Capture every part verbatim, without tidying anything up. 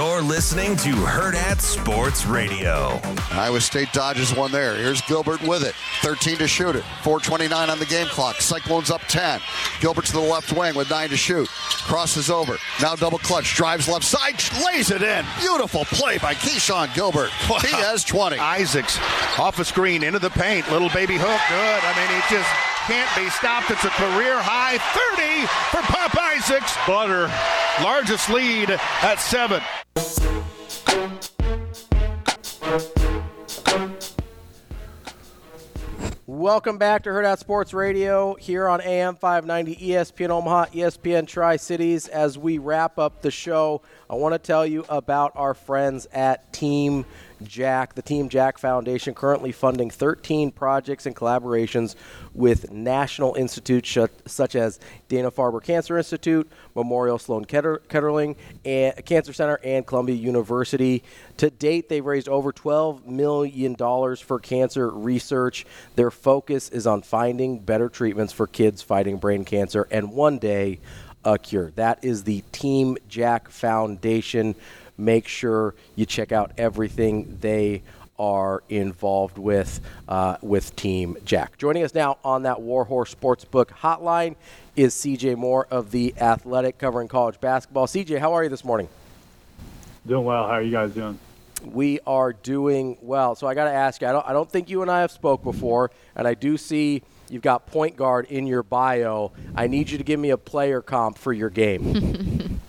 You're listening to Hurrdat Sports Radio. Iowa State dodges one there. Here's Gilbert with it. thirteen to shoot it. four twenty-nine on the game clock. Cyclones up ten. Gilbert to the left wing with nine to shoot. Crosses over. Now double clutch. Drives left side. Lays it in. Beautiful play by Keyshawn Gilbert. Wow. He has twenty. Isaacs off a screen into the paint. Little baby hook. Good. I mean, he just can't be stopped. It's a career high thirty for Pop Isaacs. Butter. Largest lead at seven. Welcome back to Hurrdat Sports Radio here on A M five ninety E S P N Omaha, E S P N Tri-Cities. As we wrap up the show, I want to tell you about our friends at Team Jack, the Team Jack Foundation, currently funding thirteen projects and collaborations with national institutes such as Dana-Farber Cancer Institute, Memorial Sloan Kettering Cancer Center, and Columbia University. To date, they've raised over twelve million dollars for cancer research. Their focus is on finding better treatments for kids fighting brain cancer and one day a cure. That is the Team Jack Foundation. Make sure you check out everything they are involved with uh, with Team Jack. Joining us now on that Warhorse Sportsbook hotline is C J Moore of The Athletic, covering college basketball. C J, how are you this morning? Doing well. How are you guys doing? We are doing well. So I got to ask you, I don't, I don't think you and I have spoke before, and I do see you've got point guard in your bio. I need you to give me a player comp for your game.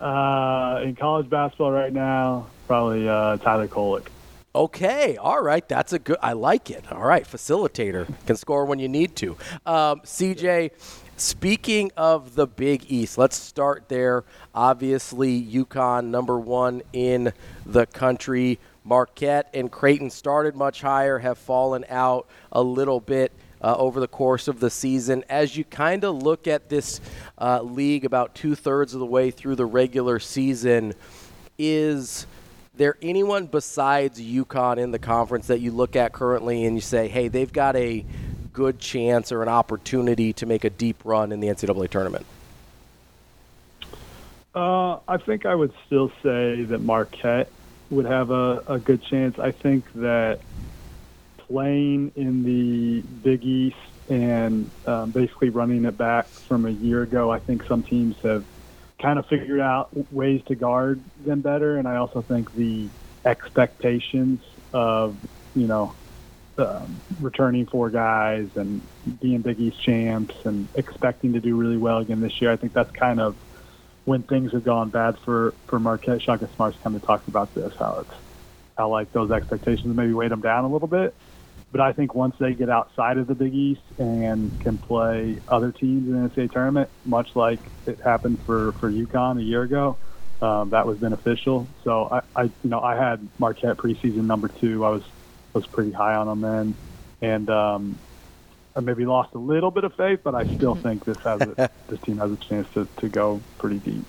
Uh, in college basketball right now, probably uh, Tyler Kolick. Okay, all right, that's a good. I like it. All right, facilitator, can score when you need to. Um, C J, speaking of the Big East, let's start there. Obviously, UConn number one in the country. Marquette and Creighton started much higher, have fallen out a little bit Uh, over the course of the season. As you kind of look at this uh, league about two-thirds of the way through the regular season, is there anyone besides UConn in the conference that you look at currently and you say, hey, they've got a good chance or an opportunity to make a deep run in the N C double A tournament? Uh, I think I would still say that Marquette would have a, a good chance. I think that playing in the Big East and um, basically running it back from a year ago, I think some teams have kind of figured out ways to guard them better. And I also think the expectations of, you know, um, returning four guys and being Big East champs and expecting to do really well again this year, I think that's kind of when things have gone bad for, for Marquette. Shaka Smart's kind of talked about this, how it's, how like those expectations maybe weighed them down a little bit. But I think once they get outside of the Big East and can play other teams in the N C double A tournament, much like it happened for, for UConn a year ago, um, that was beneficial. So, I, I, you know, I had Marquette preseason number two. I was was pretty high on them then. And um, I maybe lost a little bit of faith, but I still think this has a, this team has a chance to, to go pretty deep.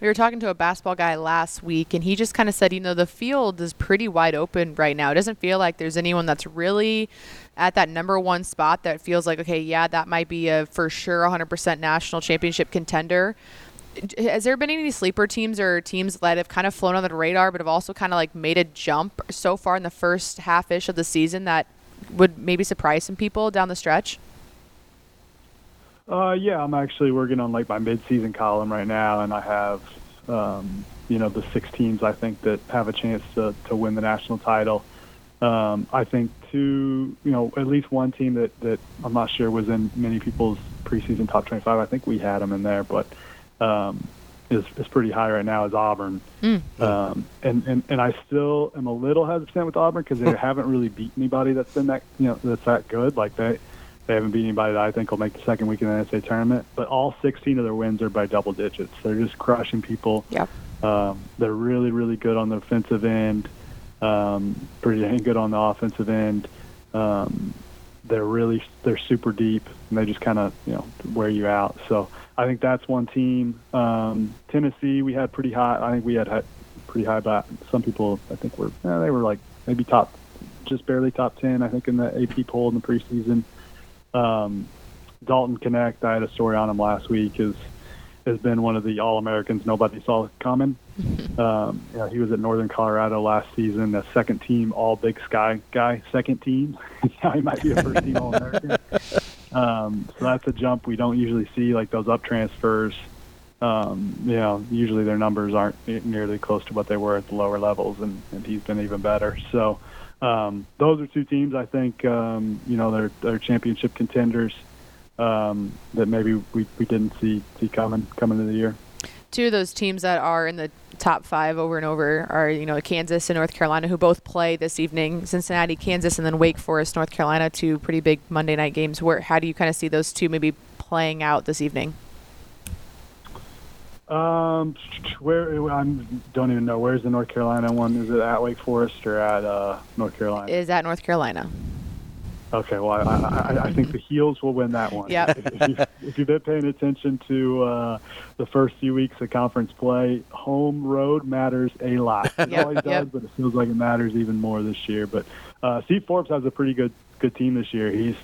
We were talking to a basketball guy last week, and he just kind of said, you know, the field is pretty wide open right now. It doesn't feel like there's anyone that's really at that number one spot that feels like, okay, yeah, that might be a for sure one hundred percent national championship contender. Has there been any sleeper teams or teams that have kind of flown on the radar but have also kind of like made a jump so far in the first half-ish of the season that would maybe surprise some people down the stretch? Uh, yeah, I'm actually working on like my midseason column right now, and I have, um, you know, the six teams I think that have a chance to, to win the national title. Um, I think two, you know, at least one team that, that I'm not sure was in many people's preseason top twenty-five. I think we had them in there, but um, is is pretty high right now is Auburn. Mm. Um, and, and, and I still am a little hesitant with Auburn because they haven't really beat anybody that's been that, you know, that's that good. Like they. They haven't beat anybody that I think will make the second week in the N C double A tournament. But all sixteen of their wins are by double digits. They're just crushing people. Yeah. Um, they're really, really good on the offensive end, um, pretty dang good on the offensive end. Um, they're really they're super deep, and they just kind of, you know, wear you out. So I think that's one team. Um, Tennessee, we had pretty high. I think we had high, pretty high, but some people I think were eh, they were like maybe top, just barely top ten. I think in the A P poll in the preseason. Um, Dalton Knecht, I had a story on him last week, is has been one of the All-Americans nobody saw coming. Um, you know, he was at Northern Colorado last season, a second-team All-Big Sky guy, second team. He might be a first-team All-American. Um, so that's a jump we don't usually see, like those up transfers. Um, you know, usually their numbers aren't nearly close to what they were at the lower levels, and, and he's been even better. So um, those are two teams I think, um, you know, they're, they're championship contenders um, that maybe we, we didn't see, see coming coming into the year. Two of those teams that are in the top five over and over are, you know, Kansas and North Carolina, who both play this evening. Cincinnati, Kansas, and then Wake Forest, North Carolina, two pretty big Monday night games. Where, how do you kind of see those two maybe playing out this evening? Um, where I don't even know. Where's the North Carolina one? Is it at Wake Forest or at uh, North Carolina? It is at North Carolina. Okay, well, I, I, I think the Heels will win that one. Yep. If, you, if you've been paying attention to uh, the first few weeks of conference play, home road matters a lot. It yep. always does, yep. but it feels like it matters even more this year. But uh, Steve Forbes has a pretty good good team this year. He's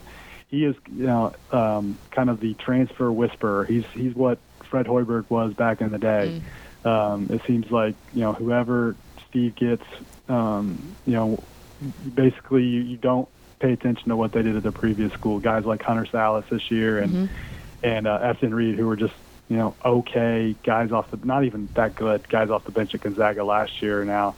he is you know um, kind of the transfer whisperer. He's he's what Fred Hoiberg was back in the day. Mm. Um, it seems like you know whoever Steve gets, um, you know, basically you, you don't pay attention to what they did at the previous school. Guys like Hunter Sallis this year and mm-hmm. and uh, Ashton Reed, who were just you know okay guys off the not even that good guys off the bench at Gonzaga last year. Now,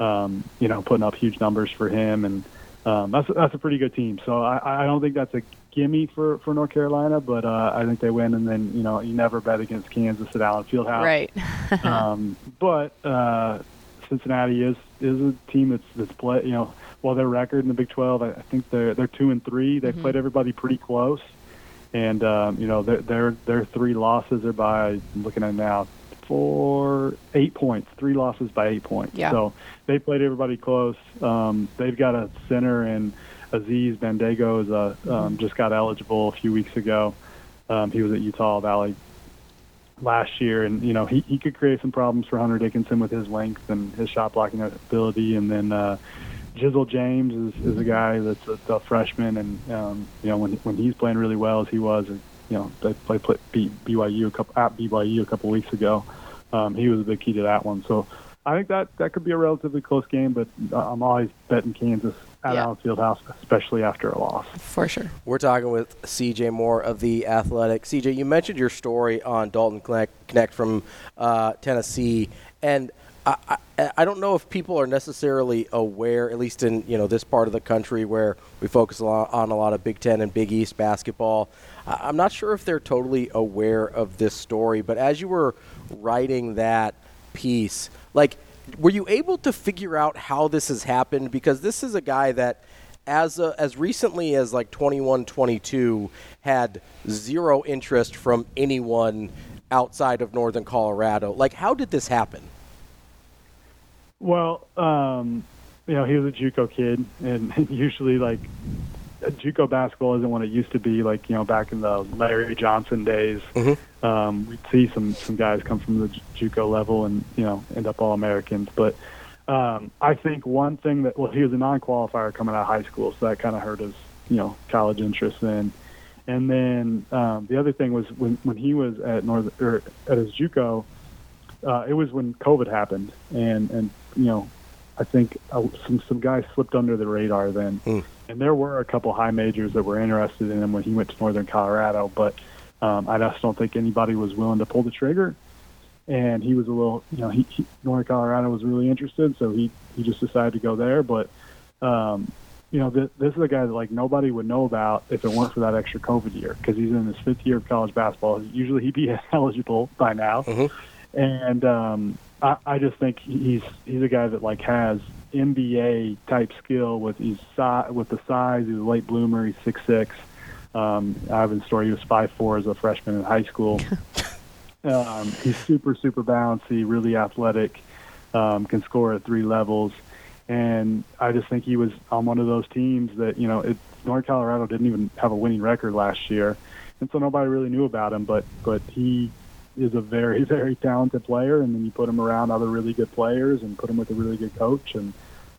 um, you know, putting up huge numbers for him, and um, that's that's a pretty good team. So I, I don't think that's a gimme for, for North Carolina, but uh, I think they win. And then you know you never bet against Kansas at Allen Fieldhouse, right? um, but uh, Cincinnati is is a team that's that's play you know. Well, their record in the Big twelve, I think they're they're two and three. They've mm-hmm. played everybody pretty close, and um, you know their their their three losses are by I'm looking at now four eight points. Three losses by eight points. Yeah. So they played everybody close. Um, they've got a center, and Aziz Bandago is a, mm-hmm. um, just got eligible a few weeks ago. Um, he was at Utah Valley last year, and you know he he could create some problems for Hunter Dickinson with his length and his shot blocking ability, and then. Uh, Jizzle James is, is a guy that's a, a freshman, and um, you know when when he's playing really well as he was, and, you know they play, play B Y U a couple at B Y U a couple weeks ago. Um, he was a big key to that one. So I think that, that could be a relatively close game, but I'm always betting Kansas at yeah. Allen Fieldhouse, especially after a loss. For sure. We're talking with C J Moore of The Athletic. C J, you mentioned your story on Dalton Knecht from uh, Tennessee, and. I, I don't know if people are necessarily aware, at least in you know this part of the country where we focus a lot on a lot of Big Ten and Big East basketball. I'm not sure if they're totally aware of this story, but as you were writing that piece, like, were you able to figure out how this has happened? Because this is a guy that, as a, as recently as like twenty-one twenty-two, had zero interest from anyone outside of Northern Colorado. Like, how did this happen? Well, um, you know, he was a JUCO kid, and, and usually, like, JUCO basketball isn't what it used to be. Like, you know, back in the Larry Johnson days, mm-hmm. um, we'd see some, some guys come from the JUCO level and, you know, end up All-Americans. But um, I think one thing that – well, he was a non-qualifier coming out of high school, so that kind of hurt his, you know, college interest then. And then um, the other thing was when, when he was at North, or at his JUCO, uh, it was when COVID happened, and, and – you know, I think uh, some some guys slipped under the radar then. Mm. And there were a couple high majors that were interested in him when he went to Northern Colorado, but um, I just don't think anybody was willing to pull the trigger. And he was a little, you know, he, he, Northern Colorado was really interested, so he, he just decided to go there. But, um, you know, th- this is a guy that, like, nobody would know about if it weren't for that extra COVID year because he's in his fifth year of college basketball. Usually he'd be eligible by now. Mm-hmm. And, um I, I just think he's he's a guy that like has N B A type skill with his si- with the size. He's a late bloomer. He's six six. Um, Ivan's story, he was five four as a freshman in high school. um, he's super super bouncy, really athletic, um, can score at three levels, and I just think he was on one of those teams that you know it, North Colorado didn't even have a winning record last year, and so nobody really knew about him. But but he. is a very, very talented player, and then you put him around other really good players and put him with a really good coach, and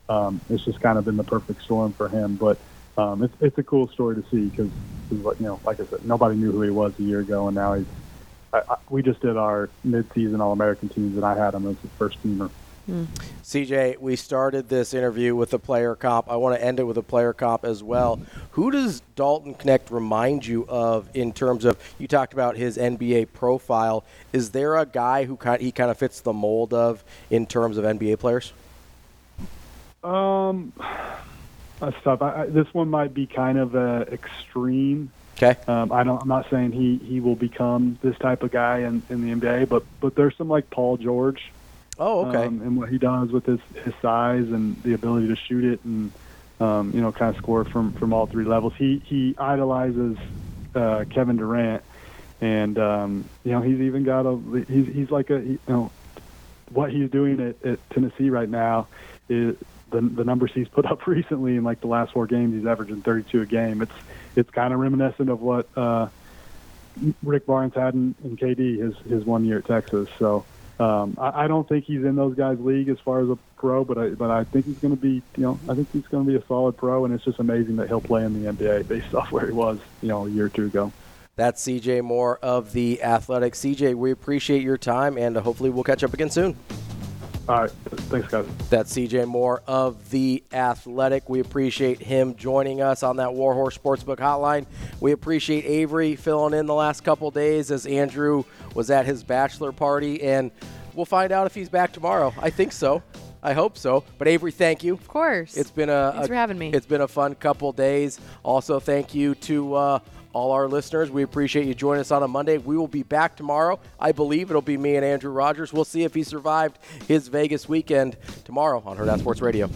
um, it's just kind of been the perfect storm for him. But um, it's it's a cool story to see because, you know, like I said, nobody knew who he was a year ago, and now he's I, I, we just did our midseason All-American teams, and I had him as the first teamer. Mm. C J, we started this interview with a player comp. I want to end it with a player comp as well. Who does Dalton Knecht remind you of in terms of, you talked about his N B A profile. Is there a guy who kind of, he kind of fits the mold of in terms of N B A players? Um, that's tough. I, I, this one might be kind of uh, extreme. Okay. Um, I don't, I'm not saying he, he will become this type of guy in, in the N B A, but but there's some like Paul George. Oh, okay. Um, and what he does with his, his size and the ability to shoot it and, um, you know, kind of score from, from all three levels. He he idolizes uh, Kevin Durant, and, um, you know, he's even got a – he's he's like a – you know, what he's doing at, at Tennessee right now is – The, the numbers he's put up recently in like the last four games, he's averaging thirty-two a game. It's it's kind of reminiscent of what uh, Rick Barnes had in, in K D his his one year at Texas. So um, I, I don't think he's in those guys' league as far as a pro, but I but I think he's going to be you know I think he's going to be a solid pro, and it's just amazing that he'll play in the N B A based off where he was you know a year or two ago. That's C J Moore of The Athletic. C J, we appreciate your time, and hopefully we'll catch up again soon. All right. Thanks, guys. That's C J Moore of The Athletic. We appreciate him joining us on that Warhorse Sportsbook hotline. We appreciate Avery filling in the last couple days as Andrew was at his bachelor party, and we'll find out if he's back tomorrow. I think so. I hope so. But Avery, thank you. Of course. It's been a, Thanks a, for having me. It's been a fun couple days. Also, thank you to uh, all our listeners. We appreciate you joining us on a Monday. We will be back tomorrow. I believe it'll be me and Andrew Rogers. We'll see if he survived his Vegas weekend tomorrow on Hurrdat Sports Radio.